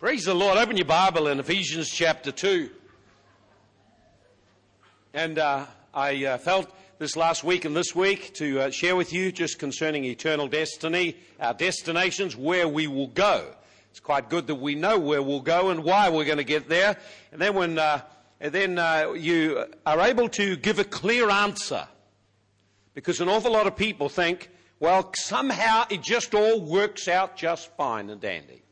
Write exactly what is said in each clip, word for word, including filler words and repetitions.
Praise the Lord. Open your Bible in Ephesians chapter two. And uh, I uh, felt this last week and this week to uh, share with you just concerning eternal destiny, our destinations, where we will go. It's quite good that we know where we'll go and why we're going to get there. And then when uh, and then uh, you are able to give a clear answer, because an awful lot of people think, well, somehow it just all works out just fine and dandy.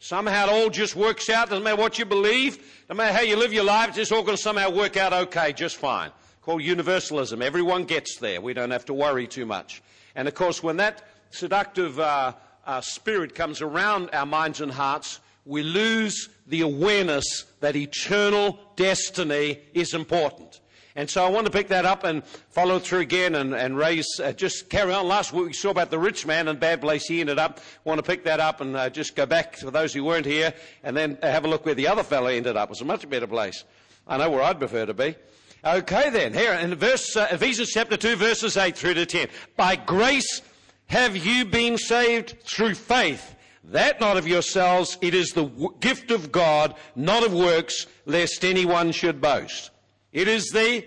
Somehow it all just works out. Doesn't matter what you believe. Doesn't matter how you live your life. It's just all going to somehow work out okay, just fine. Called universalism. Everyone gets there. We don't have to worry too much. And, of course, when that seductive uh, uh, spirit comes around our minds and hearts, we lose the awareness that eternal destiny is important. And so I want to pick that up and follow through again and, and raise, uh, just carry on. Last week we saw about the rich man and bad place he ended up. I want to pick that up and uh, just go back for those who weren't here and then have a look where the other fellow ended up. It was a much better place. I know where I'd prefer to be. Okay then, here in verse, uh, Ephesians chapter two, verses eight through to ten. By grace have you been saved through faith, that not of yourselves. It is the w- gift of God, not of works, lest anyone should boast. It is the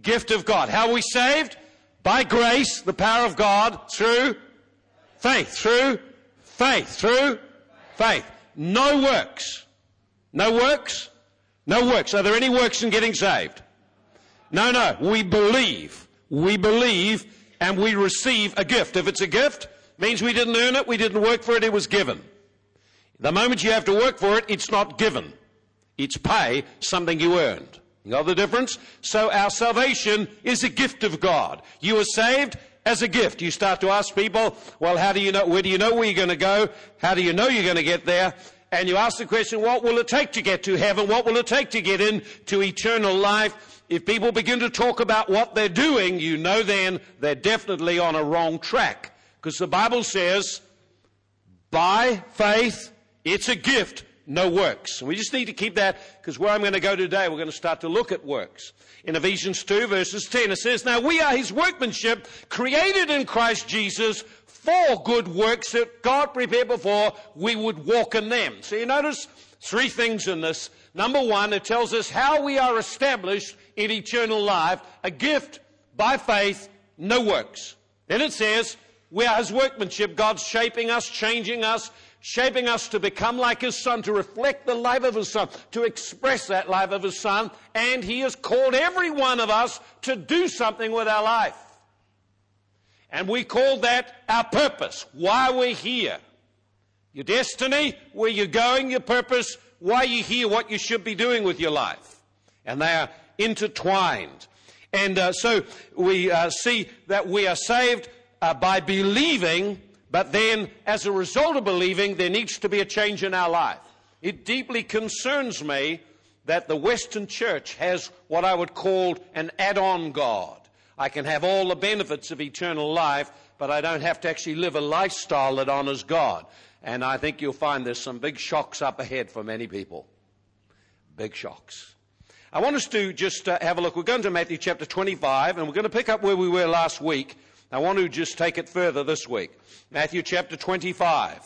gift of God. How are we saved? By grace, the power of God, through faith, through faith, through faith. No works. No works? No works. Are there any works in getting saved? No, no. We believe. We believe and we receive a gift. If it's a gift, it means we didn't earn it, we didn't work for it, it was given. The moment you have to work for it, it's not given. It's pay, something you earned. You know the difference? So our salvation is a gift of God. You are saved as a gift. You start to ask people, well, how do you know, where do you know where you're going to go? How do you know you're going to get there? And you ask the question, what will it take to get to heaven? What will it take to get into eternal life? If people begin to talk about what they're doing, you know then they're definitely on a wrong track. Because the Bible says, by faith, it's a gift. No works. And we just need to keep that, because where I'm going to go today, we're going to start to look at works. In Ephesians two, verses ten, it says, now we are his workmanship, created in Christ Jesus for good works that God prepared before we would walk in them. So you notice three things in this. Number one, it tells us how we are established in eternal life, a gift by faith, no works. Then it says, we are his workmanship, God's shaping us, changing us, shaping us to become like his son, to reflect the life of his son, to express that life of his son. And he has called every one of us to do something with our life. And we call that our purpose, why we're here. Your destiny, where you're going, your purpose, why you're here, what you should be doing with your life. And they are intertwined. And uh, so we uh, see that we are saved uh, by believing. But then, as a result of believing, there needs to be a change in our life. It deeply concerns me that the Western church has what I would call an add-on God. I can have all the benefits of eternal life, but I don't have to actually live a lifestyle that honors God. And I think you'll find there's some big shocks up ahead for many people. Big shocks. I want us to just uh, have a look. We're going to Matthew chapter twenty-five, and we're going to pick up where we were last week. I want to just take it further this week. Matthew chapter twenty-five.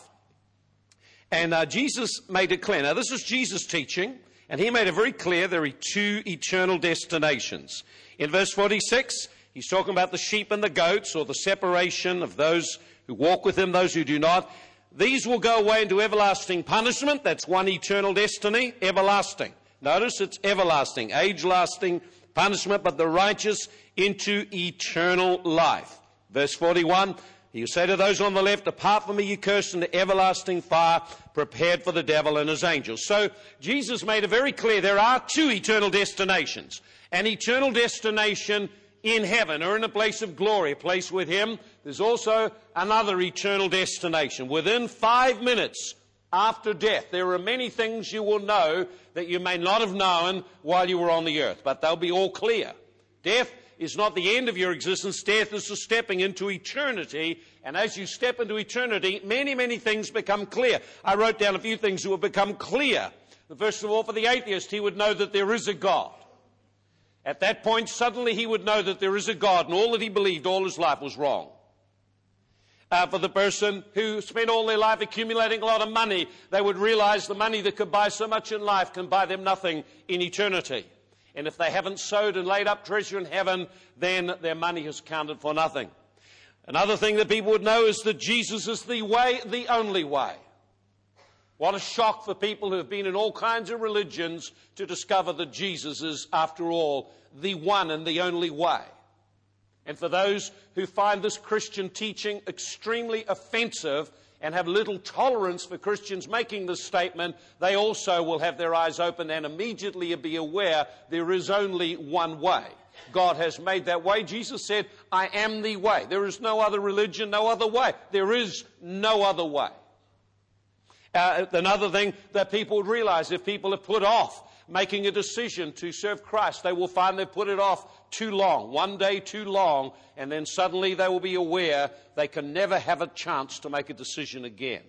And uh, Jesus made it clear. Now, this is Jesus' teaching, and he made it very clear there are two eternal destinations. In verse forty-six, he's talking about the sheep and the goats, or the separation of those who walk with him, those who do not. These will go away into everlasting punishment. That's one eternal destiny, everlasting. Notice it's everlasting, age-lasting punishment, but the righteous into eternal life. Verse forty-one, you say to those on the left, depart from me, you cursed, into everlasting fire, prepared for the devil and his angels. So Jesus made it very clear there are two eternal destinations. An eternal destination in heaven, or in a place of glory, a place with him. There's also another eternal destination. Within five minutes after death, there are many things you will know that you may not have known while you were on the earth, but they'll be all clear. Death is not the end of your existence. Death is the stepping into eternity. And as you step into eternity, many, many things become clear. I wrote down a few things that will become clear. First of all, for the atheist, he would know that there is a God. At that point, suddenly he would know that there is a God, and all that he believed all his life was wrong. Uh, for the person who spent all their life accumulating a lot of money, they would realize the money that could buy so much in life can buy them nothing in eternity. And if they haven't sowed and laid up treasure in heaven, then their money has counted for nothing. Another thing that people would know is that Jesus is the way, the only way. What a shock for people who have been in all kinds of religions to discover that Jesus is, after all, the one and the only way. And for those who find this Christian teaching extremely offensive and have little tolerance for Christians making this statement, they also will have their eyes open and immediately be aware there is only one way. God has made that way. Jesus said, I am the way. There is no other religion, no other way. There is no other way. Uh, another thing that people would realize, if people have put off making a decision to serve Christ, they will find they've put it off too long, one day too long, and then suddenly they will be aware they can never have a chance to make a decision again.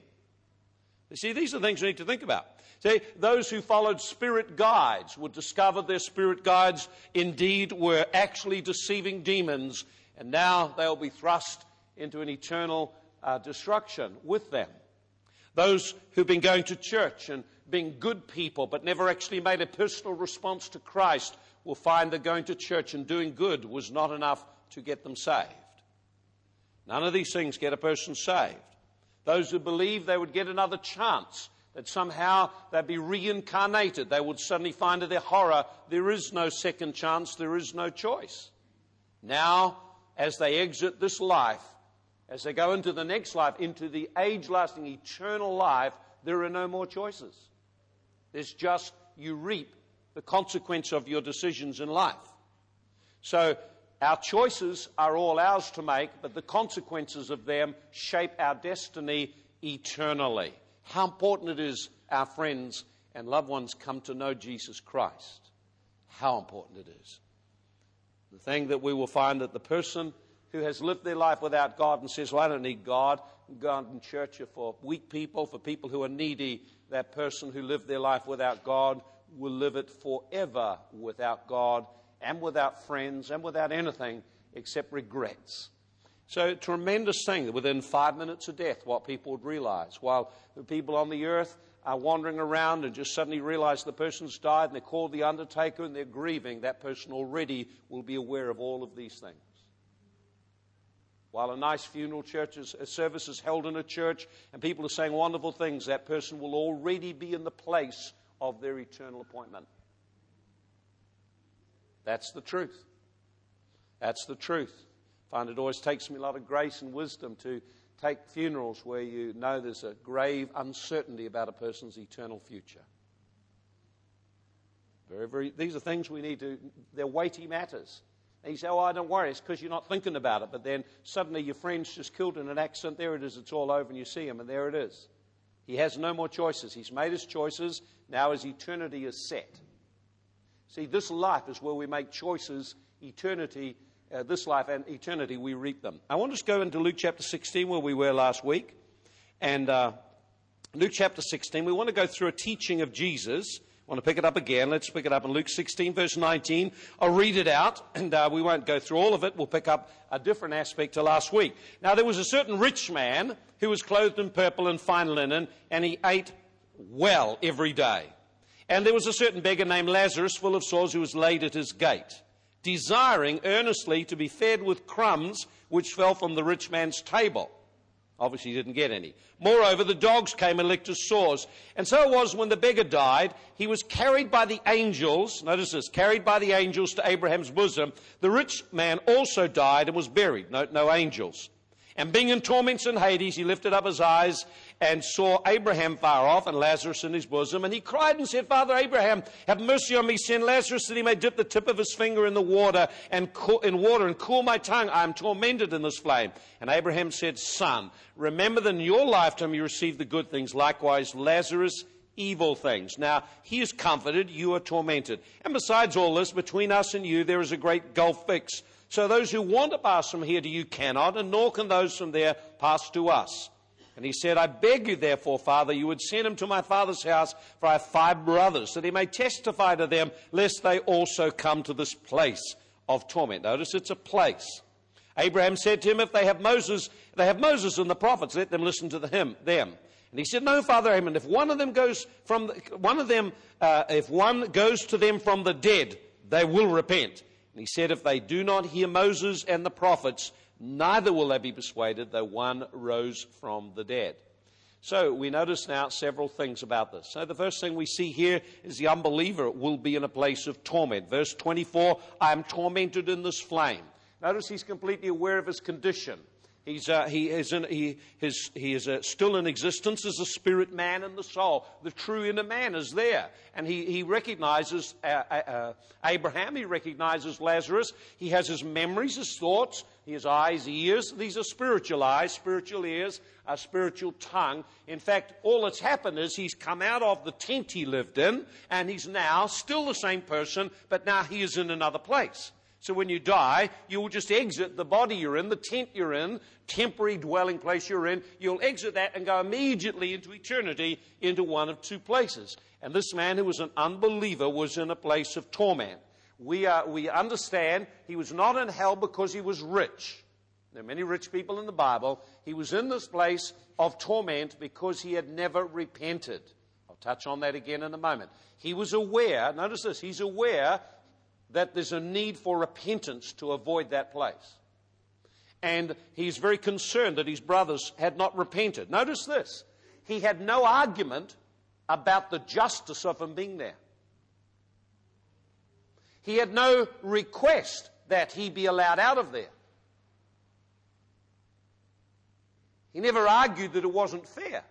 You see, these are things we need to think about. See, those who followed spirit guides would discover their spirit guides indeed were actually deceiving demons, and now they'll be thrust into an eternal uh, destruction with them. Those who've been going to church and being good people but never actually made a personal response to Christ will find that going to church and doing good was not enough to get them saved. None of these things get a person saved. Those who believe they would get another chance, that somehow they'd be reincarnated, they would suddenly find to their horror there is no second chance, there is no choice. Now, as they exit this life, as they go into the next life, into the age-lasting eternal life, there are no more choices. There's just you reap the consequence of your decisions in life. So our choices are all ours to make, but the consequences of them shape our destiny eternally. How important it is our friends and loved ones come to know Jesus Christ. How important it is. The thing that we will find that the person who has lived their life without God and says, well, I don't need God. God and church are for weak people, for people who are needy. That person who lived their life without God will live it forever without God and without friends and without anything except regrets. So tremendous thing that within five minutes of death, what people would realize. While the people on the earth are wandering around and just suddenly realize the person's died and they call the undertaker and they're grieving, that person already will be aware of all of these things. While a nice funeral church is, a service is held in a church and people are saying wonderful things, that person will already be in the place of their eternal appointment. That's the truth. That's the truth. I find it always takes me a lot of grace and wisdom to take funerals where you know there's a grave uncertainty about a person's eternal future. Very, very, these are things we need to, they're weighty matters. And you say, oh, I don't worry, it's because you're not thinking about it. But then suddenly your friend's just killed in an accident. There it is, it's all over, and you see him, and there it is. He has no more choices. He's made his choices. Now his eternity is set. See, this life is where we make choices. Eternity, uh, this life and eternity, we reap them. I want to just go into Luke chapter sixteen, where we were last week. And uh, Luke chapter sixteen, we want to go through a teaching of Jesus. I want to pick it up again. Let's pick it up in Luke sixteen, verse nineteen. I'll read it out, and uh, we won't go through all of it. We'll pick up a different aspect to last week. Now, there was a certain rich man who was clothed in purple and fine linen, and he ate well every day. And there was a certain beggar named Lazarus, full of sores, who was laid at his gate, desiring earnestly to be fed with crumbs which fell from the rich man's table. Obviously, he didn't get any. Moreover, the dogs came and licked his sores. And so it was when the beggar died, he was carried by the angels, notice this, carried by the angels to Abraham's bosom. The rich man also died and was buried. No, no angels. And being in torments in Hades, he lifted up his eyes and saw Abraham far off and Lazarus in his bosom. And he cried and said, Father Abraham, have mercy on me, send Lazarus that he may dip the tip of his finger in the water and cool, in water and cool my tongue. I am tormented in this flame. And Abraham said, Son, remember that in your lifetime you received the good things, likewise Lazarus evil things. Now, he is comforted, you are tormented. And besides all this, between us and you there is a great gulf fixed. So those who want to pass from here to you cannot, and nor can those from there pass to us. And he said, I beg you, therefore, Father, you would send him to my father's house, for I have five brothers, that he may testify to them, lest they also come to this place of torment. Notice it's a place. Abraham said to him, if they have Moses, they have Moses and the prophets, let them listen to the him, them. And he said, no, Father Abraham, if one of them goes from the, one of them, uh, if one goes to them from the dead, they will repent. And he said, if they do not hear Moses and the prophets, neither will they be persuaded, though one rose from the dead. So we notice now several things about this. So the first thing we see here is the unbeliever will be in a place of torment. Verse twenty-four, I am tormented in this flame. Notice he's completely aware of his condition. He's, uh, he is, in, he, his, he is uh, still in existence as a spirit man in the soul. The true inner man is there. And he, he recognizes uh, uh, Abraham. He recognizes Lazarus. He has his memories, his thoughts, his eyes, ears. These are spiritual eyes, spiritual ears, a spiritual tongue. In fact, all that's happened is he's come out of the tent he lived in, and he's now still the same person, but now he is in another place. So when you die, you will just exit the body you're in, the tent you're in, temporary dwelling place you're in. You'll exit that and go immediately into eternity, into one of two places. And this man who was an unbeliever was in a place of torment. We, uh, we understand he was not in hell because he was rich. There are many rich people in the Bible. He was in this place of torment because he had never repented. I'll touch on that again in a moment. He was aware, notice this, he's aware that there's a need for repentance to avoid that place. And he's very concerned that his brothers had not repented. Notice this. He had no argument about the justice of him being there. He had no request that he be allowed out of there. He never argued that it wasn't fair.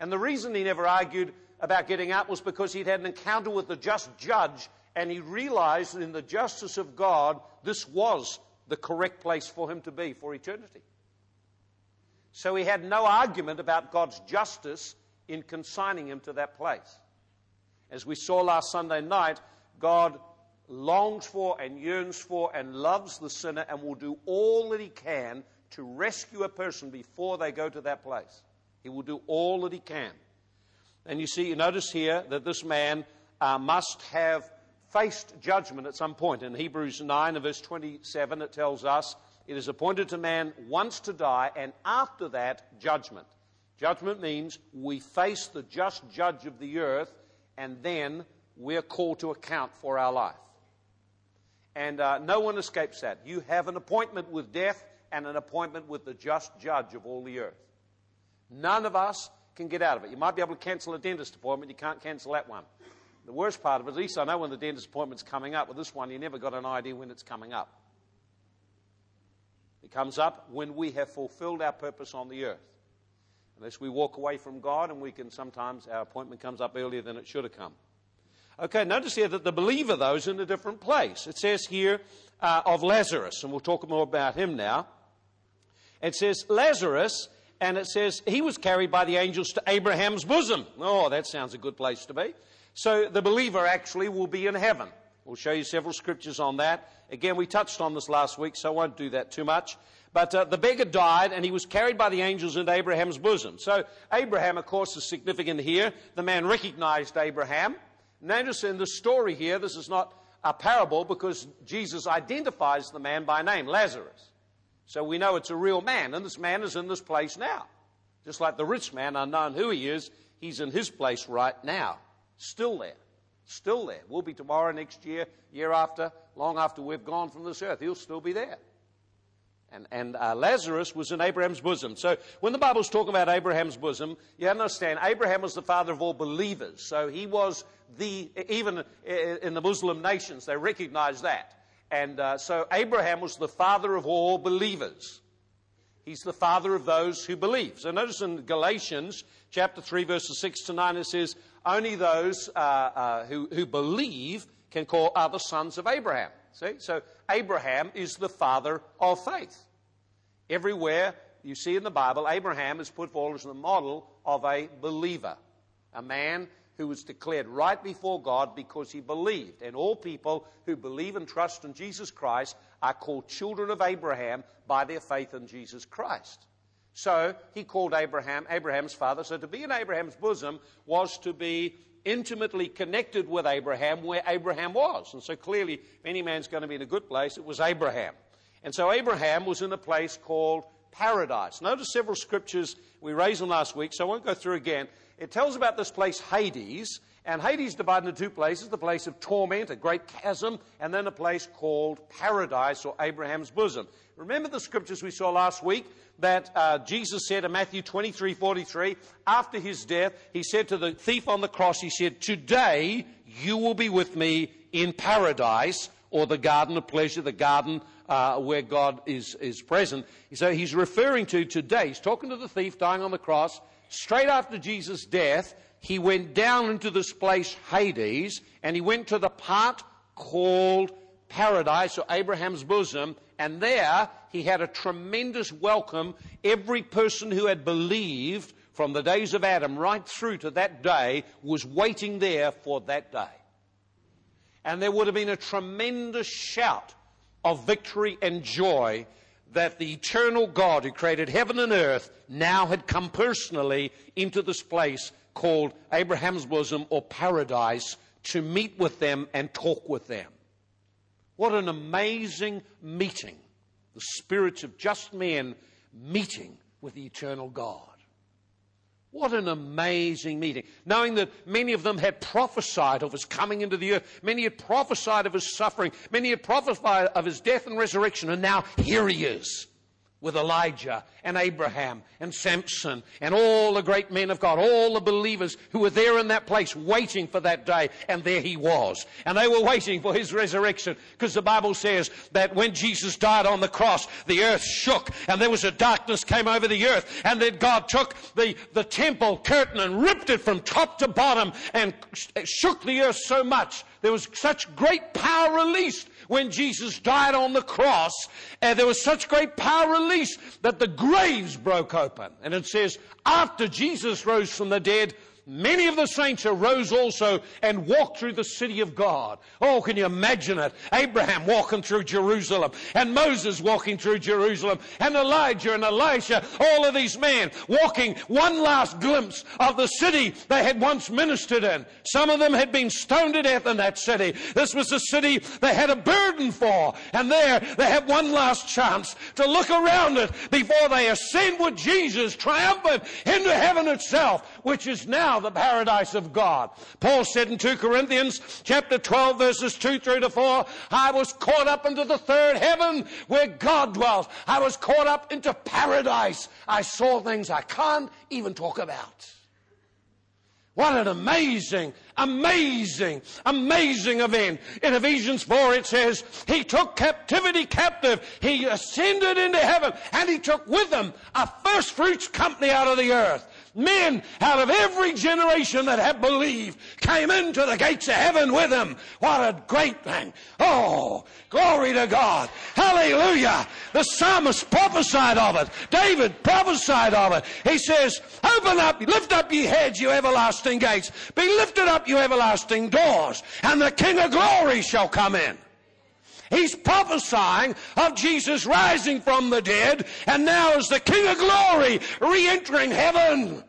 And the reason he never argued about getting out was because he'd had an encounter with the just judge, and he realized that in the justice of God, this was the correct place for him to be for eternity. So he had no argument about God's justice in consigning him to that place. As we saw last Sunday night, God longs for and yearns for and loves the sinner and will do all that he can to rescue a person before they go to that place. He will do all that he can. And you see, you notice here that this man uh, must have faced judgment at some point. In Hebrews nine and verse twenty-seven, it tells us, it is appointed to man once to die, and after that, judgment. Judgment means we face the just judge of the earth, and then we're called to account for our life. And uh, no one escapes that. You have an appointment with death and an appointment with the just judge of all the earth. None of us can get out of it. You might be able to cancel a dentist appointment, you can't cancel that one. The worst part of it, at least I know when the dentist appointment's coming up, with this one, you never got an idea when it's coming up. It comes up when we have fulfilled our purpose on the earth. Unless we walk away from God, and we can sometimes, our appointment comes up earlier than it should have come. Okay, notice here that the believer, though, is in a different place. It says here uh, of Lazarus, and we'll talk more about him now. It says Lazarus, and it says he was carried by the angels to Abraham's bosom. Oh, that sounds a good place to be. So the believer actually will be in heaven. We'll show you several scriptures on that. Again, we touched on this last week, so I won't do that too much. But uh, the beggar died, and he was carried by the angels into Abraham's bosom. So Abraham, of course, is significant here. The man recognized Abraham. Notice in the story here, this is not a parable because Jesus identifies the man by name, Lazarus. So we know it's a real man, and this man is in this place now. Just like the rich man, unknown who he is, he's in his place right now. Still there. Still there. We'll be tomorrow, next year, year after, long after we've gone from this earth. He'll still be there. And, and uh, Lazarus was in Abraham's bosom. So when the Bible's talking about Abraham's bosom, you understand Abraham was the father of all believers. So he was the, even in the Muslim nations, they recognize that. And uh, so Abraham was the father of all believers. He's the father of those who believe. So notice in Galatians chapter three, verses six to nine, it says, only those uh, uh, who, who believe can call other sons of Abraham. See? So Abraham is the father of faith. Everywhere you see in the Bible, Abraham is put forward as the model of a believer, a man who was declared right before God because he believed. And all people who believe and trust in Jesus Christ are called children of Abraham by their faith in Jesus Christ. So he called Abraham Abraham's father. So to be in Abraham's bosom was to be intimately connected with Abraham where Abraham was. And so clearly, if any man's going to be in a good place, it was Abraham. And so Abraham was in a place called paradise. Notice several scriptures we raised on last week, so I won't go through again. It tells about this place, Hades, and Hades divided into two places, the place of torment, a great chasm, and then a place called paradise, or Abraham's bosom. Remember the scriptures we saw last week that uh, Jesus said in Matthew twenty-three forty-three, after his death, he said to the thief on the cross, he said, today you will be with me in paradise, or the garden of pleasure, the garden uh, where God is, is present. So he's referring to today. He's talking to the thief dying on the cross. Straight after Jesus' death, he went down into this place, Hades, and he went to the part called paradise, or Abraham's bosom, and there he had a tremendous welcome. Every person who had believed from the days of Adam right through to that day was waiting there for that day. And there would have been a tremendous shout of victory and joy that the eternal God who created heaven and earth now had come personally into this place called Abraham's bosom or paradise to meet with them and talk with them. What an amazing meeting. The spirits of just men meeting with the eternal God. What an amazing meeting. Knowing that many of them had prophesied of his coming into the earth. Many had prophesied of his suffering. Many had prophesied of his death and resurrection. And now here he is with Elijah and Abraham and Samson and all the great men of God, all the believers who were there in that place waiting for that day. And there he was. And they were waiting for his resurrection, because the Bible says that when Jesus died on the cross, the earth shook and there was a darkness came over the earth. And then God took the, the temple curtain and ripped it from top to bottom and shook the earth so much. There was such great power released when Jesus died on the cross, and there was such great power release that the graves broke open. And it says, after Jesus rose from the dead, many of the saints arose also and walked through the city of God. Oh, can you imagine it? Abraham walking through Jerusalem, and Moses walking through Jerusalem, and Elijah and Elisha, all of these men walking one last glimpse of the city they had once ministered in. Some of them had been stoned to death in that city. This was the city they had a burden for, and there they had one last chance to look around it before they ascend with Jesus triumphant into heaven itself, which is now the paradise of God. Paul said in Second Corinthians chapter twelve verses two through to four, I was caught up into the third heaven where God dwells. I was caught up into paradise. I saw things I can't even talk about. What an amazing, amazing, amazing event. In Ephesians four it says, he took captivity captive, he ascended into heaven, and he took with him a first fruits company out of the earth. Men out of every generation that have believed came into the gates of heaven with him. What a great thing. Oh, glory to God. Hallelujah. The psalmist prophesied of it. David prophesied of it. He says, open up, lift up ye heads, you everlasting gates. Be lifted up, you everlasting doors. And the King of glory shall come in. He's prophesying of Jesus rising from the dead, and now as the King of glory re-entering heaven,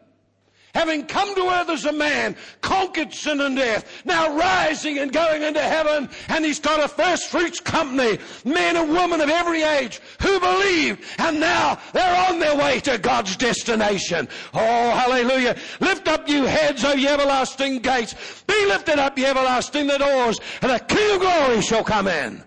having come to earth as a man, conquered sin and death, now rising and going into heaven, and he's got a first fruits company, men and women of every age who believe, and now they're on their way to God's destination. Oh, hallelujah. Lift up you heads, O ye everlasting gates. Be lifted up, ye everlasting the doors, and the King of glory shall come in.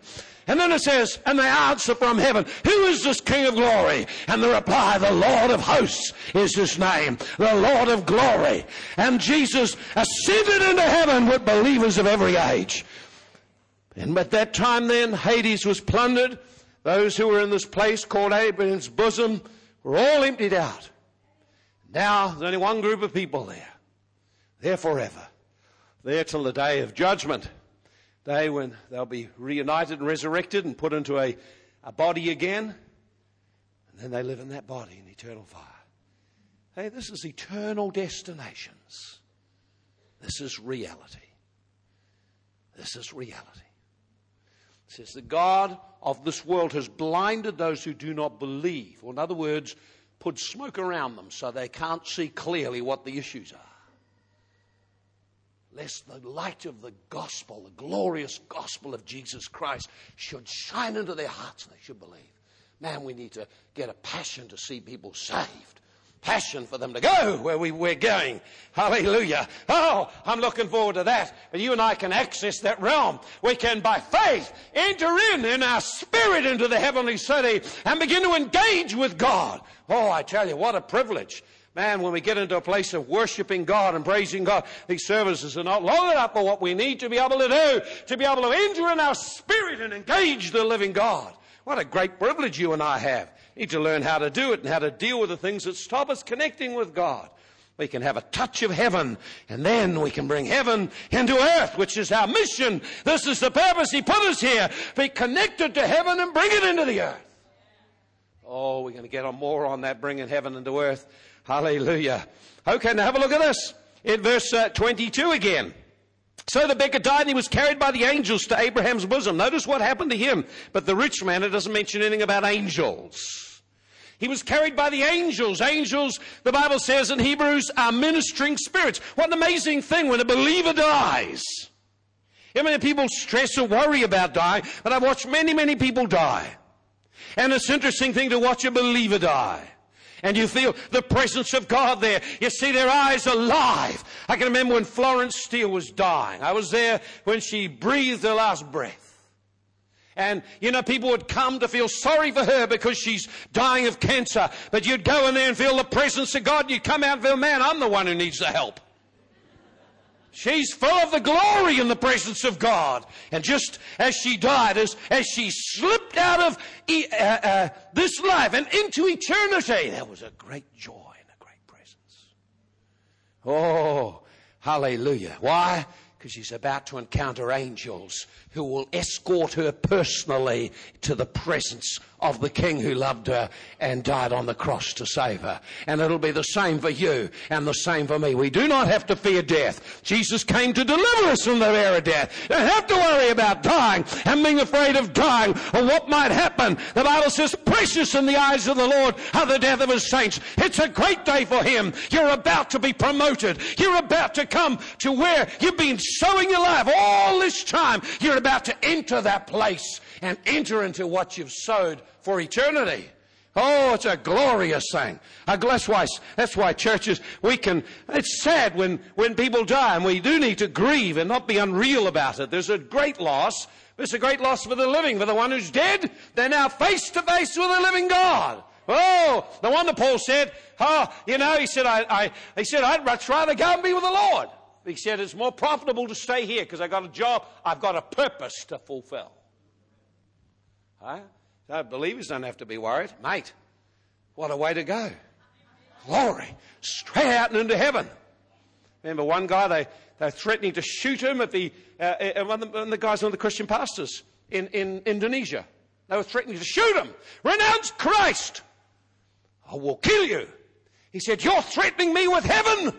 And then it says, and they answer from heaven, who is this King of glory? And the reply, the Lord of hosts is his name, the Lord of glory. And Jesus ascended into heaven with believers of every age. And at that time then, Hades was plundered. Those who were in this place called Abraham's bosom were all emptied out. Now there's only one group of people there. There forever. There till the day of judgment. Day when they'll be reunited and resurrected and put into a, a body again. And then they live in that body in eternal fire. Hey, this is eternal destinations. This is reality. This is reality. It says the God of this world has blinded those who do not believe. Or in other words, put smoke around them so they can't see clearly what the issues are. Lest the light of the gospel, the glorious gospel of Jesus Christ, should shine into their hearts and they should believe. Man, we need to get a passion to see people saved. Passion for them to go where we, we're going. Hallelujah. Oh, I'm looking forward to that. But you and I can access that realm. We can, by faith, enter in in our spirit into the heavenly city and begin to engage with God. Oh, I tell you, what a privilege. Man, when we get into a place of worshiping God and praising God, these services are not loaded up for what we need to be able to do, to be able to enter in our spirit and engage the living God. What a great privilege you and I have. We need to learn how to do it and how to deal with the things that stop us connecting with God. We can have a touch of heaven, and then we can bring heaven into earth, which is our mission. This is the purpose He put us here. Be connected to heaven and bring it into the earth. Oh, we're going to get on more on that, bringing heaven into earth. Hallelujah. Okay, now have a look at this. In verse uh, twenty-two again. So Rebekah died and he was carried by the angels to Abraham's bosom. Notice what happened to him. But the rich man, it doesn't mention anything about angels. He was carried by the angels. Angels, the Bible says in Hebrews, are ministering spirits. What an amazing thing when a believer dies. How many people stress or worry about dying? But I've watched many, many people die. And it's an interesting thing to watch a believer die. And you feel the presence of God there. You see their eyes alive. I can remember when Florence Steele was dying. I was there when she breathed her last breath. And, you know, people would come to feel sorry for her because she's dying of cancer. But you'd go in there and feel the presence of God. You'd come out and feel, man, I'm the one who needs the help. She's full of the glory and the presence of God. And just as she died, as, as she slipped out of e- uh, uh, this life and into eternity, there was a great joy and a great presence. Oh, hallelujah. Why? Because she's about to encounter angels who will escort her personally to the presence of the King who loved her and died on the cross to save her. And it'll be the same for you and the same for me. We do not have to fear death. Jesus came to deliver us from the fear of death. You don't have to worry about dying and being afraid of dying or what might happen. The Bible says, precious in the eyes of the Lord are the death of His saints. It's a great day for Him. You're about to be promoted. You're about to come to where you've been sowing your life all this time. You're about to enter that place and enter into what you've sowed for eternity. Oh, it's a glorious thing. That's why, that's why churches, we can, it's sad when, when people die, and we do need to grieve and not be unreal about it. There's a great loss. It's a great loss for the living. For the one who's dead, they're now face to face with the living God. Oh, the one that Paul said, oh, you know, he said, I, I, he said, I'd much rather go and be with the Lord. He said, it's more profitable to stay here because I've got a job. I've got a purpose to fulfill. Huh? So believers don't have to be worried. Mate, what a way to go. Glory. Straight out and into heaven. Remember one guy, they, they're threatening to shoot him if he, uh, one of the, the guys, one of the Christian pastors in, in Indonesia. They were threatening to shoot him. Renounce Christ. I will kill you. He said, you're threatening me with heaven.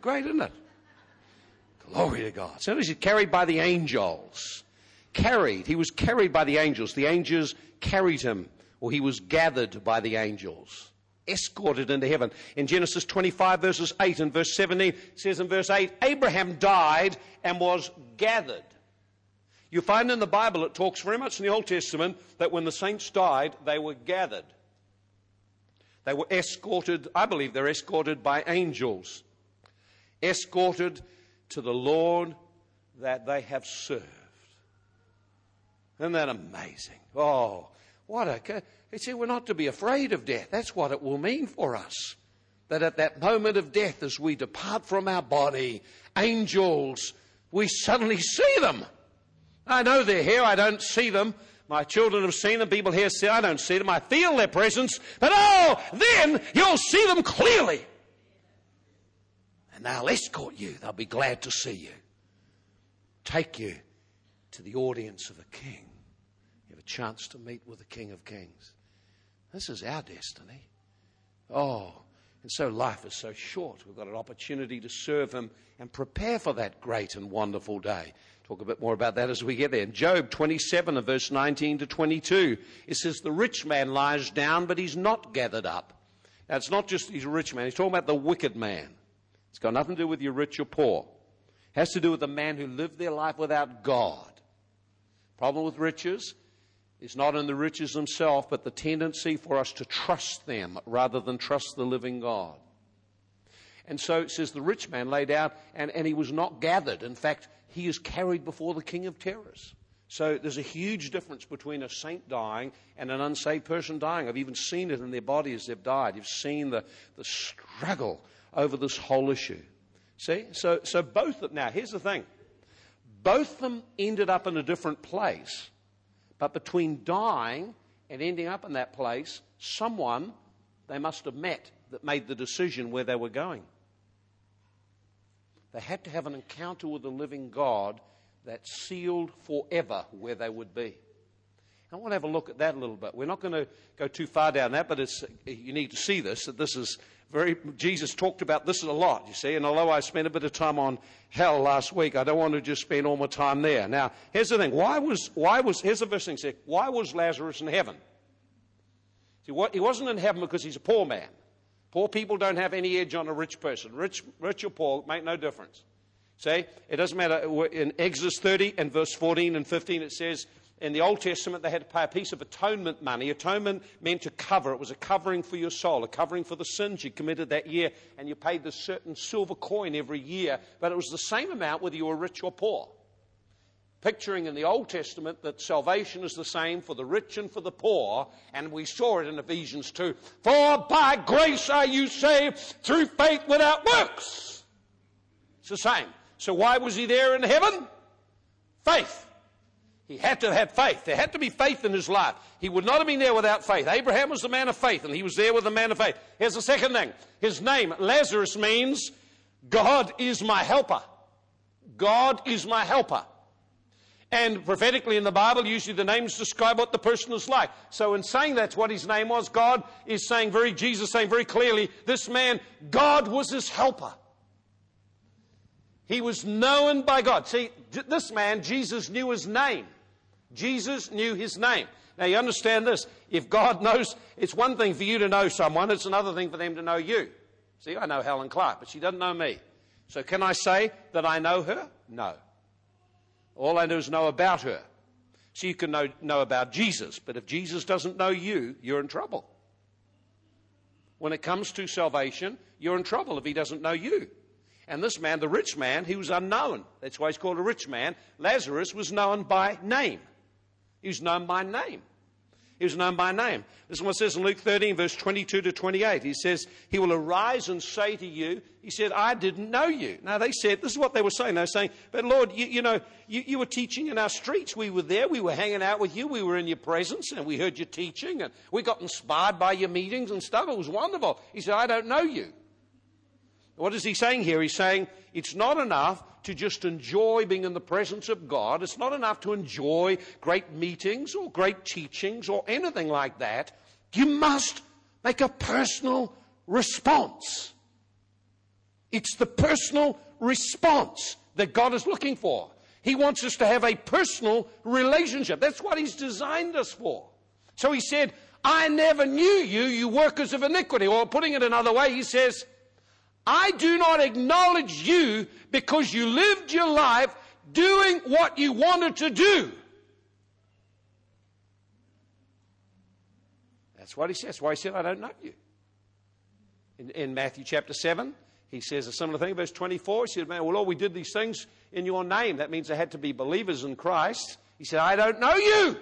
Great, isn't it? Glory to God. So he's carried by the angels. Carried. He was carried by the angels. The angels carried him, or he was gathered by the angels. Escorted into heaven. In Genesis twenty-five, verses eight and verse seventeen, it says in verse eight, Abraham died and was gathered. You find in the Bible, it talks very much in the Old Testament, that when the saints died, they were gathered. They were escorted, I believe they're escorted by angels. Escorted to the Lord that they have served. Isn't that amazing? Oh, what a... You see, we're not to be afraid of death. That's what it will mean for us. That at that moment of death, as we depart from our body, angels, we suddenly see them. I know they're here. I don't see them. My children have seen them. People here say, I don't see them. I feel their presence. But oh, then you'll see them clearly. And they'll escort you. They'll be glad to see you. Take you to the audience of the King. You have a chance to meet with the King of Kings. This is our destiny. Oh, and so life is so short. We've got an opportunity to serve Him and prepare for that great and wonderful day. Talk a bit more about that as we get there. In Job twenty-seven, and verse nineteen to twenty-two, it says, the rich man lies down, but he's not gathered up. Now, it's not just he's a rich man. He's talking about the wicked man. It's got nothing to do with you're rich or poor. It has to do with the man who lived their life without God. problem with riches is not in the riches themselves, but the tendency for us to trust them rather than trust the living God. And so it says the rich man lay down, and, and he was not gathered. In fact, he is carried before the king of terrors. So there's a huge difference between a saint dying and an unsaved person dying. I've even seen it in their body as they've died. You've seen the, the struggle over this whole issue. See? So, so both of them, now here's the thing. Both of them ended up in a different place. But between dying and ending up in that place, someone they must have met that made the decision where they were going. They had to have an encounter with the living God that sealed forever where they would be. I want to have a look at that a little bit. We're not going to go too far down that, but it's, you need to see this. That this is very, Jesus talked about this a lot, you see. And although I spent a bit of time on hell last week, I don't want to just spend all my time there. Now, here's the thing. Why was, why was, here's the first thing, see, why was Lazarus in heaven? See, what, he wasn't in heaven because he's a poor man. Poor people don't have any edge on a rich person. Rich, rich or poor, make no difference. See, it doesn't matter. In Exodus thirty and verse fourteen and fifteen, it says, in the Old Testament, they had to pay a piece of atonement money. Atonement meant to cover. It was a covering for your soul, a covering for the sins you committed that year, and you paid this certain silver coin every year. But it was the same amount whether you were rich or poor. Picturing in the Old Testament that salvation is the same for the rich and for the poor, and we saw it in Ephesians two. For by grace are you saved through faith without works. It's the same. So why was he there in heaven? Faith. He had to have faith. There had to be faith in his life. He would not have been there without faith. Abraham was the man of faith, and he was there with the man of faith. Here's the second thing. His name, Lazarus, means God is my helper. God is my helper. And prophetically in the Bible, usually the names describe what the person is like. So in saying that's what his name was, God is saying very, Jesus saying very clearly, this man, God was his helper. He was known by God. See, this man, Jesus knew his name. Jesus knew his name. Now you understand this. If God knows, it's one thing for you to know someone, it's another thing for them to know you. See, I know Helen Clark, but she doesn't know me. So can I say that I know her? No. All I do is know about her. So you can know, know about Jesus, but if Jesus doesn't know you, you're in trouble. When it comes to salvation, you're in trouble if he doesn't know you. And this man, the rich man, he was unknown. That's why he's called a rich man. Lazarus was known by name. He was known by name. He was known by name. This is what it says in Luke thirteen, verse twenty-two to twenty-eight. He says, he will arise and say to you, he said, I didn't know you. Now they said, this is what they were saying. They were saying, but Lord, you, you know, you, you were teaching in our streets. We were there. We were hanging out with you. We were in your presence and we heard your teaching and we got inspired by your meetings and stuff. It was wonderful. He said, I don't know you. What is he saying here? He's saying it's not enough to just enjoy being in the presence of God. It's not enough to enjoy great meetings or great teachings or anything like that. You must make a personal response. It's the personal response that God is looking for. He wants us to have a personal relationship. That's what he's designed us for. So he said, I never knew you, you workers of iniquity. Or putting it another way, he says, I do not acknowledge you because you lived your life doing what you wanted to do. That's what he says. That's why he said, I don't know you. In, in Matthew chapter seven, he says a similar thing. Verse twenty-four, he said, man, well, Lord, we did these things in your name. That means they had to be believers in Christ. He said, I don't know you.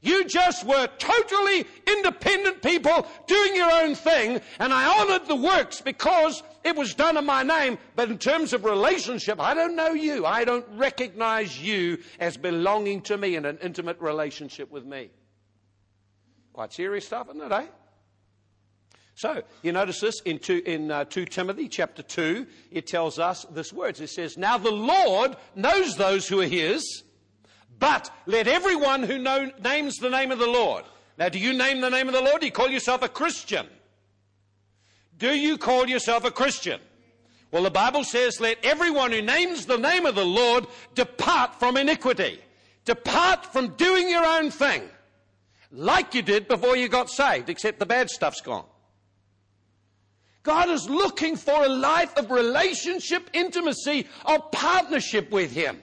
You just were totally independent people doing your own thing, and I honored the works because it was done in my name. But in terms of relationship, I don't know you. I don't recognize you as belonging to me in an intimate relationship with me. Quite serious stuff, isn't it, eh? So, you notice this in two, in uh, two Timothy chapter two, it tells us this words. It says, now the Lord knows those who are his, but let everyone who know, names the name of the Lord. Now, do you name the name of the Lord? Do you call yourself a Christian? Do you call yourself a Christian? Well, the Bible says, let everyone who names the name of the Lord depart from iniquity. Depart from doing your own thing, like you did before you got saved, except the bad stuff's gone. God is looking for a life of relationship, intimacy, of partnership with him.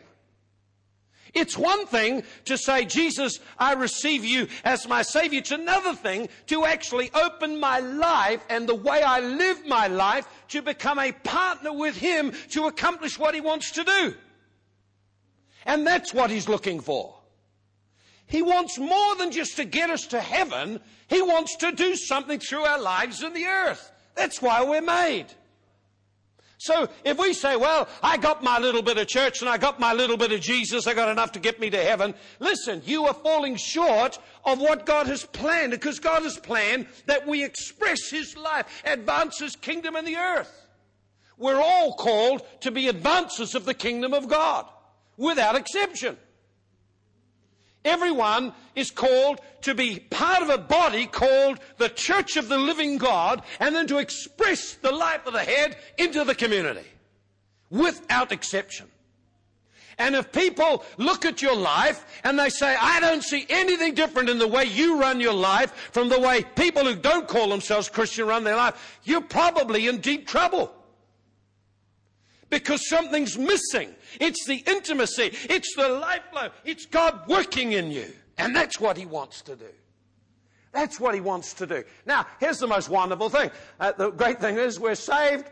It's one thing to say, Jesus, I receive you as my Savior. It's another thing to actually open my life and the way I live my life to become a partner with Him to accomplish what He wants to do. And that's what He's looking for. He wants more than just to get us to heaven. He wants to do something through our lives in the earth. That's why we're made. So if we say, well, I got my little bit of church and I got my little bit of Jesus, I got enough to get me to heaven. Listen, you are falling short of what God has planned, because God has planned that we express His life, advance His kingdom in the earth. We're all called to be advancers of the kingdom of God, without exception. Everyone is called to be part of a body called the Church of the Living God, and then to express the life of the head into the community, without exception. And if people look at your life and they say, I don't see anything different in the way you run your life from the way people who don't call themselves Christian run their life, you're probably in deep trouble. Because something's missing. It's the intimacy. It's the lifeline. It's God working in you. And that's what He wants to do. That's what He wants to do. Now, here's the most wonderful thing. Uh, the great thing is we're saved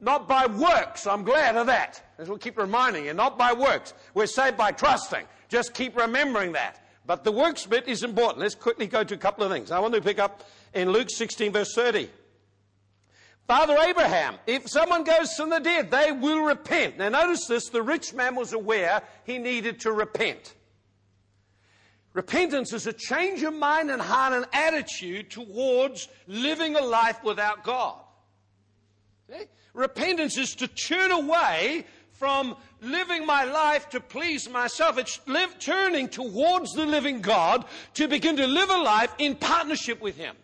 not by works. I'm glad of that. As we'll keep reminding you, not by works. We're saved by trusting. Just keep remembering that. But the works bit is important. Let's quickly go to a couple of things. I want to pick up in Luke sixteen, verse thirty. Father Abraham, if someone goes from the dead, they will repent. Now notice this, the rich man was aware he needed to repent. Repentance is a change of mind and heart and attitude towards living a life without God. Okay? Repentance is to turn away from living my life to please myself. It's live, turning towards the living God to begin to live a life in partnership with Him,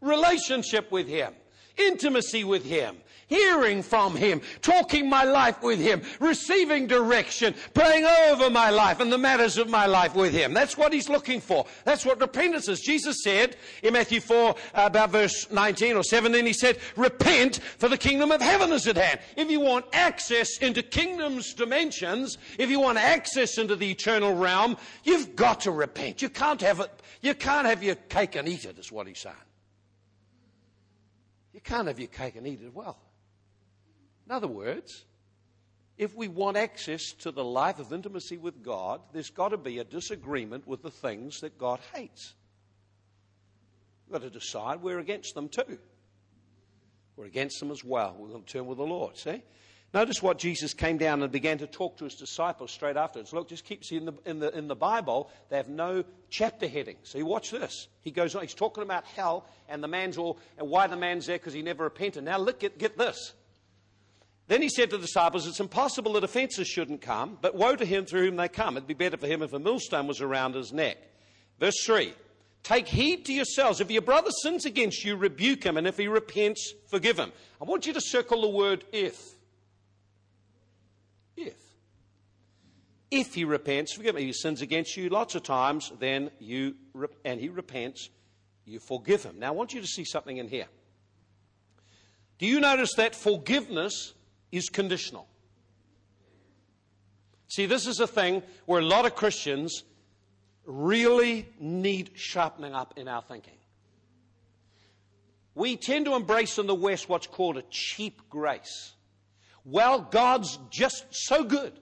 relationship with Him, intimacy with Him, hearing from Him, talking my life with Him, receiving direction, praying over my life and the matters of my life with Him. That's what He's looking for. That's what repentance is. Jesus said in Matthew four, about verse nineteen or seventeen, He said, repent, for the kingdom of heaven is at hand. If you want access into kingdom's dimensions, if you want access into the eternal realm, you've got to repent. You can't have it. You can't have your cake and eat it, is what He's saying. You can't have your cake and eat it as well. In other words, if we want access to the life of intimacy with God, there's got to be a disagreement with the things that God hates. We've got to decide we're against them too. We're against them as well. We're going to turn with the Lord, see? Notice what Jesus came down and began to talk to His disciples straight afterwards. Look, just keep seeing in the, in the, in the Bible, they have no chapter headings. So you watch this. He goes on, He's talking about hell and the man's all, and why the man's there because he never repented. Now look, at, get this. Then He said to the disciples, it's impossible that offenses shouldn't come, but woe to him through whom they come. It'd be better for him if a millstone was around his neck. Verse three, take heed to yourselves. If your brother sins against you, rebuke him, and if he repents, forgive him. I want you to circle the word if. If. If he repents, forgive him. If he sins against you lots of times, then you re- and he repents, you forgive him. Now I want you to see something in here. Do you notice that forgiveness is conditional? See, this is a thing where a lot of Christians really need sharpening up in our thinking. We tend to embrace in the West what's called a cheap grace. Well, God's just so good.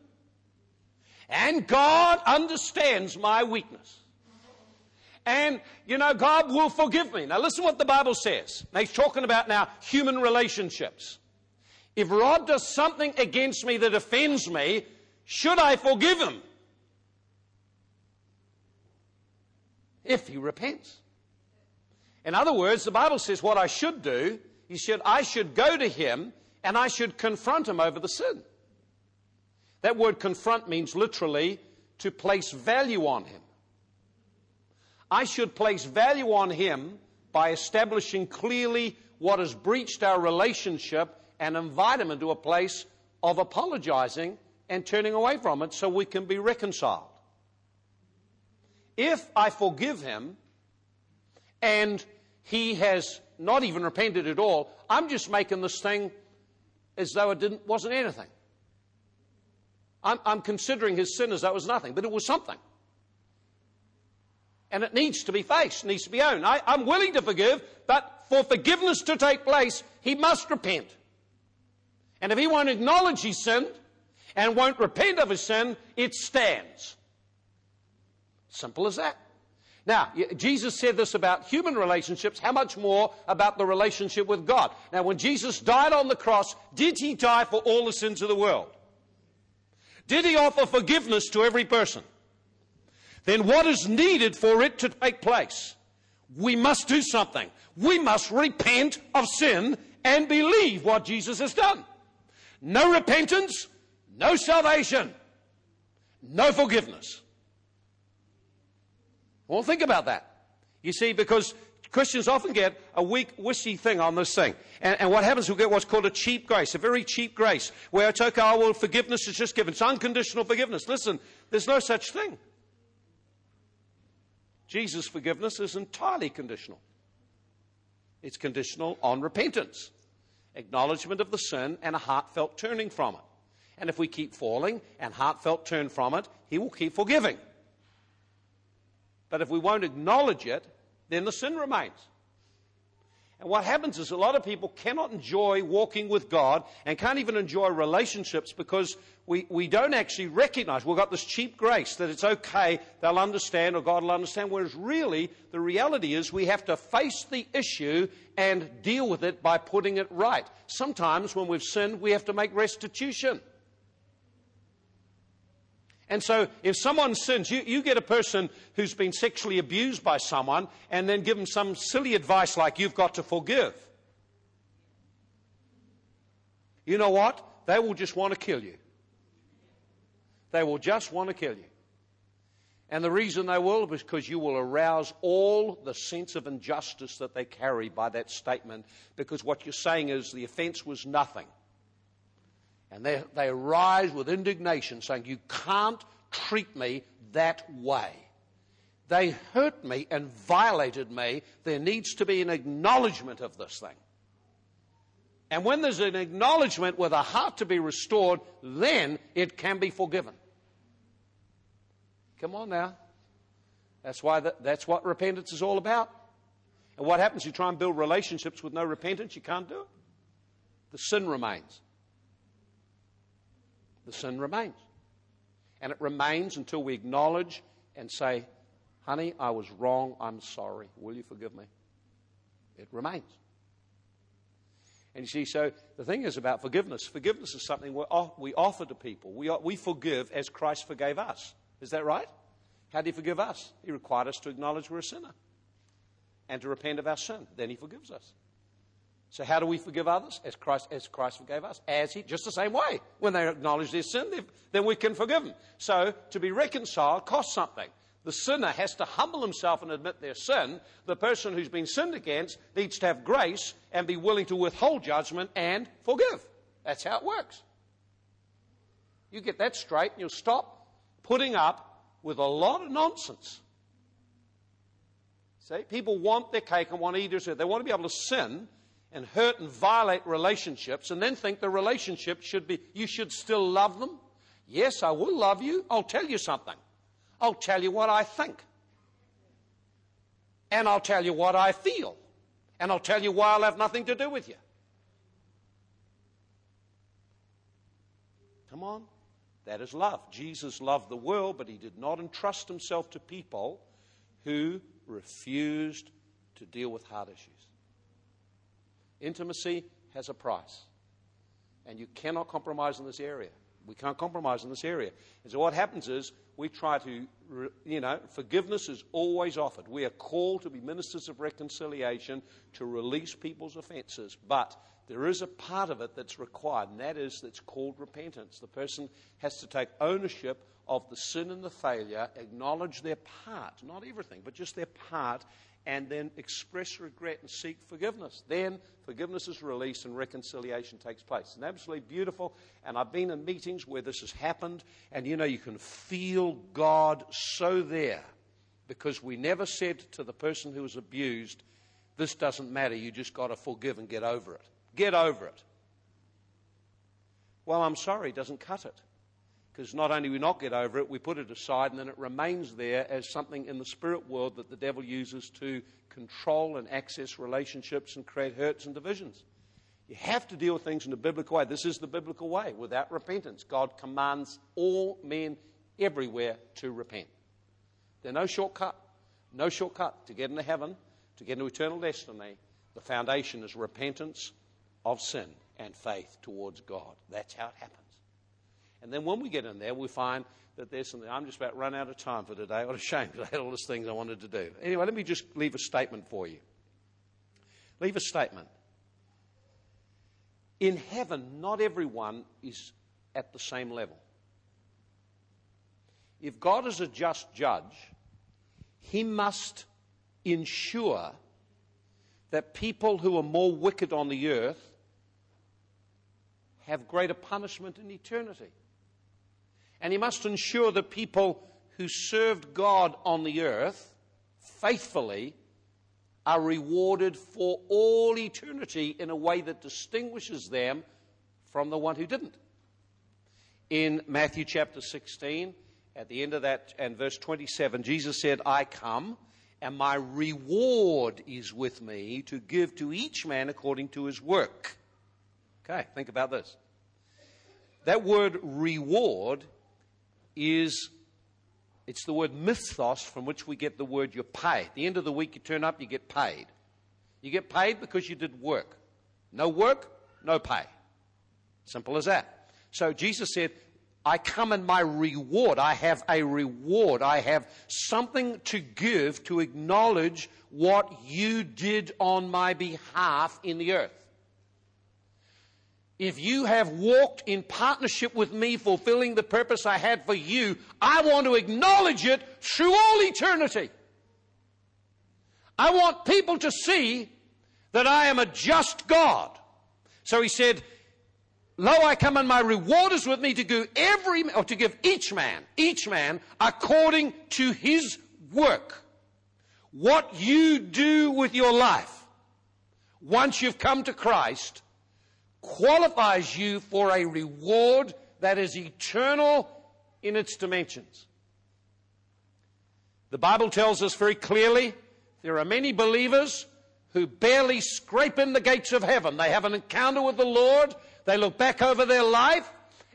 And God understands my weakness. And, you know, God will forgive me. Now, listen what the Bible says. Now, He's talking about now human relationships. If Rod does something against me that offends me, should I forgive him? If he repents. In other words, the Bible says what I should do, he said, I should go to him and I should confront him over the sin. That word confront means literally to place value on him. I should place value on him by establishing clearly what has breached our relationship and invite him into a place of apologizing and turning away from it so we can be reconciled. If I forgive him and he has not even repented at all, I'm just making this thing as though it didn't, wasn't anything. I'm, I'm considering his sin as though it was nothing, but it was something. And it needs to be faced, needs to be owned. I, I'm willing to forgive, but for forgiveness to take place, he must repent. And if he won't acknowledge he's sinned and won't repent of his sin, it stands. Simple as that. Now, Jesus said this about human relationships. How much more about the relationship with God? Now, when Jesus died on the cross, did he die for all the sins of the world? Did he offer forgiveness to every person? Then what is needed for it to take place? We must do something. We must repent of sin and believe what Jesus has done. No repentance, no salvation, no forgiveness. Well, think about that. You see, because Christians often get a weak, wishy thing on this thing. And, and what happens, we get what's called a cheap grace, a very cheap grace, where it's okay, oh, well, forgiveness is just given. It's unconditional forgiveness. Listen, there's no such thing. Jesus' forgiveness is entirely conditional. It's conditional on repentance, acknowledgement of the sin, and a heartfelt turning from it. And if we keep falling and heartfelt turn from it, he will keep forgiving. But if we won't acknowledge it, then the sin remains. And what happens is a lot of people cannot enjoy walking with God and can't even enjoy relationships because we, we don't actually recognize. We've got this cheap grace that it's okay, they'll understand or God will understand. Whereas really, the reality is we have to face the issue and deal with it by putting it right. Sometimes when we've sinned, we have to make restitution. And so if someone sins, you, you get a person who's been sexually abused by someone and then give them some silly advice like, you've got to forgive. You know what? They will just want to kill you. They will just want to kill you. And the reason they will is because you will arouse all the sense of injustice that they carry by that statement, because what you're saying is the offense was nothing. And they, they rise with indignation saying, you can't treat me that way. They hurt me and violated me. There needs to be an acknowledgement of this thing. And when there's an acknowledgement with a heart to be restored, then it can be forgiven. Come on now. That's why the, that's what repentance is all about. And what happens, you try and build relationships with no repentance, you can't do it. The sin remains. The sin remains. And it remains until we acknowledge and say, honey, I was wrong. I'm sorry. Will you forgive me? It remains. And you see, so the thing is about forgiveness. Forgiveness is something we offer to people. We, we forgive as Christ forgave us. Is that right? How did he forgive us? He required us to acknowledge we're a sinner and to repent of our sin. Then he forgives us. So how do we forgive others? As Christ, as Christ forgave us. As he, just the same way. When they acknowledge their sin, then we can forgive them. So to be reconciled costs something. The sinner has to humble himself and admit their sin. The person who's been sinned against needs to have grace and be willing to withhold judgment and forgive. That's how it works. You get that straight and you'll stop putting up with a lot of nonsense. See, people want their cake and want to eat it. They want to be able to sin and hurt and violate relationships and then think the relationship should be, you should still love them. Yes, I will love you. I'll tell you something. I'll tell you what I think. And I'll tell you what I feel. And I'll tell you why I'll have nothing to do with you. Come on. That is love. Jesus loved the world, but he did not entrust himself to people who refused to deal with hard issues. Intimacy has a price. And you cannot compromise in this area. We can't compromise in this area. And so what happens is we try to, you know, forgiveness is always offered. We are called to be ministers of reconciliation to release people's offenses. But there is a part of it that's required, and that is that's called repentance. The person has to take ownership of the sin and the failure, acknowledge their part, not everything, but just their part, and then express regret and seek forgiveness. Then forgiveness is released and reconciliation takes place. It's absolutely beautiful. And I've been in meetings where this has happened. And, you know, you can feel God so there. Because we never said to the person who was abused, this doesn't matter. You just got to forgive and get over it. Get over it. Well, I'm sorry doesn't cut it. Because not only do we not get over it, we put it aside, and then it remains there as something in the spirit world that the devil uses to control and access relationships and create hurts and divisions. You have to deal with things in the biblical way. This is the biblical way, without repentance. God commands all men everywhere to repent. There's no shortcut, no shortcut to get into heaven, to get into eternal destiny. The foundation is repentance of sin and faith towards God. That's how it happens. And then when we get in there, we find that there's something. I'm just about run out of time for today. What a shame, because I had all those things I wanted to do. Anyway, let me just leave a statement for you. Leave a statement. In heaven, not everyone is at the same level. If God is a just judge, he must ensure that people who are more wicked on the earth have greater punishment in eternity. And he must ensure that people who served God on the earth faithfully are rewarded for all eternity in a way that distinguishes them from the one who didn't. In Matthew chapter sixteen, at the end of that, and verse twenty-seven, Jesus said, I come, and my reward is with me to give to each man according to his work. Okay, think about this. That word reward is, it's the word mythos, from which we get the word you're paid. At the end of the week, you turn up, you get paid. You get paid because you did work. No work, no pay. Simple as that. So Jesus said, I come and my reward, I have a reward. I have something to give to acknowledge what you did on my behalf in the earth. If you have walked in partnership with me, fulfilling the purpose I had for you, I want to acknowledge it through all eternity. I want people to see that I am a just God. So he said, lo, I come and my reward is with me to give every, or to give each man, each man according to his work. What you do with your life, once you've come to Christ, qualifies you for a reward that is eternal in its dimensions. The Bible tells us very clearly there are many believers who barely scrape in the gates of heaven. They have an encounter with the Lord. They look back over their life,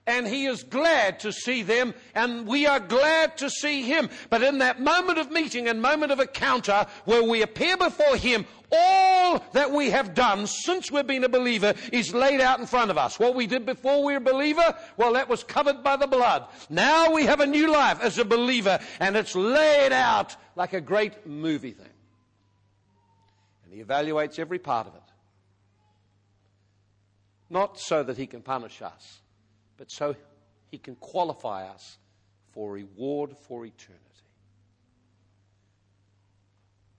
and he is glad to see them, and we are glad to see him. But in that moment of meeting and moment of encounter where we appear before him, all that we have done since we've been a believer is laid out in front of us. What we did before we were a believer, well, that was covered by the blood. Now we have a new life as a believer, and it's laid out like a great movie thing. And he evaluates every part of it. Not so that he can punish us, but so he can qualify us for reward for eternity.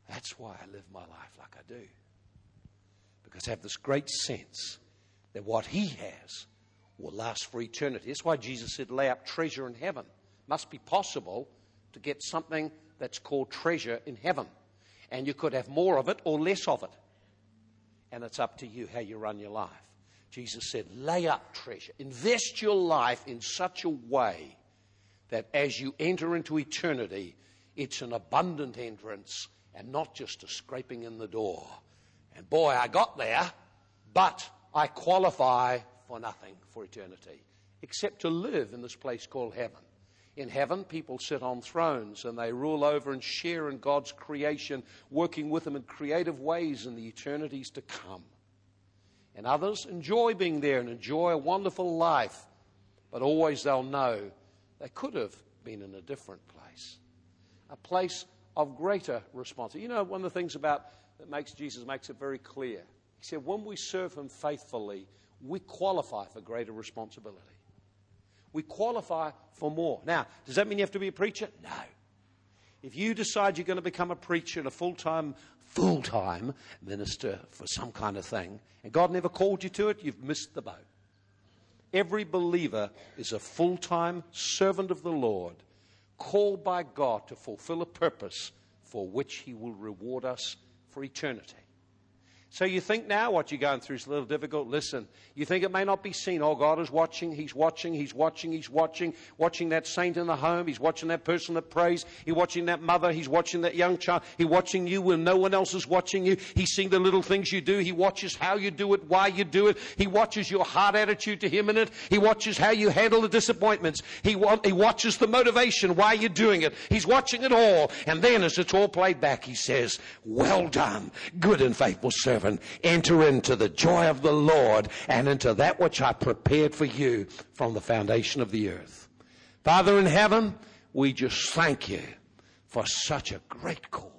That's why I live my life like I do. Because I have this great sense that what he has will last for eternity. That's why Jesus said, lay up treasure in heaven. It must be possible to get something that's called treasure in heaven. And you could have more of it or less of it. And it's up to you how you run your life. Jesus said, lay up treasure. Invest your life in such a way that as you enter into eternity, it's an abundant entrance and not just a scraping in the door. And boy, I got there, but I qualify for nothing for eternity, except to live in this place called heaven. In heaven, people sit on thrones and they rule over and share in God's creation, working with him in creative ways in the eternities to come. And others enjoy being there and enjoy a wonderful life. But always they'll know they could have been in a different place. A place of greater responsibility. You know, one of the things about that makes Jesus makes it very clear. He said, when we serve him faithfully, we qualify for greater responsibility. We qualify for more. Now, does that mean you have to be a preacher? No. If you decide you're going to become a preacher and a full-time full-time minister for some kind of thing, and God never called you to it, you've missed the boat. Every believer is a full-time servant of the Lord, called by God to fulfill a purpose for which he will reward us for eternity. So you think now what you're going through is a little difficult? Listen, you think it may not be seen. Oh, God is watching. He's watching. He's watching. He's watching. Watching that saint in the home. He's watching that person that prays. He's watching that mother. He's watching that young child. He's watching you when no one else is watching you. He's seeing the little things you do. He watches how you do it, why you do it. He watches your heart attitude to Him in it. He watches how you handle the disappointments. He, wa- he watches the motivation, why you're doing it. He's watching it all. And then as it's all played back, He says, well done, good and faithful servant. Enter into the joy of the Lord and into that which I prepared for you from the foundation of the earth. Father in heaven, we just thank You for such a great call.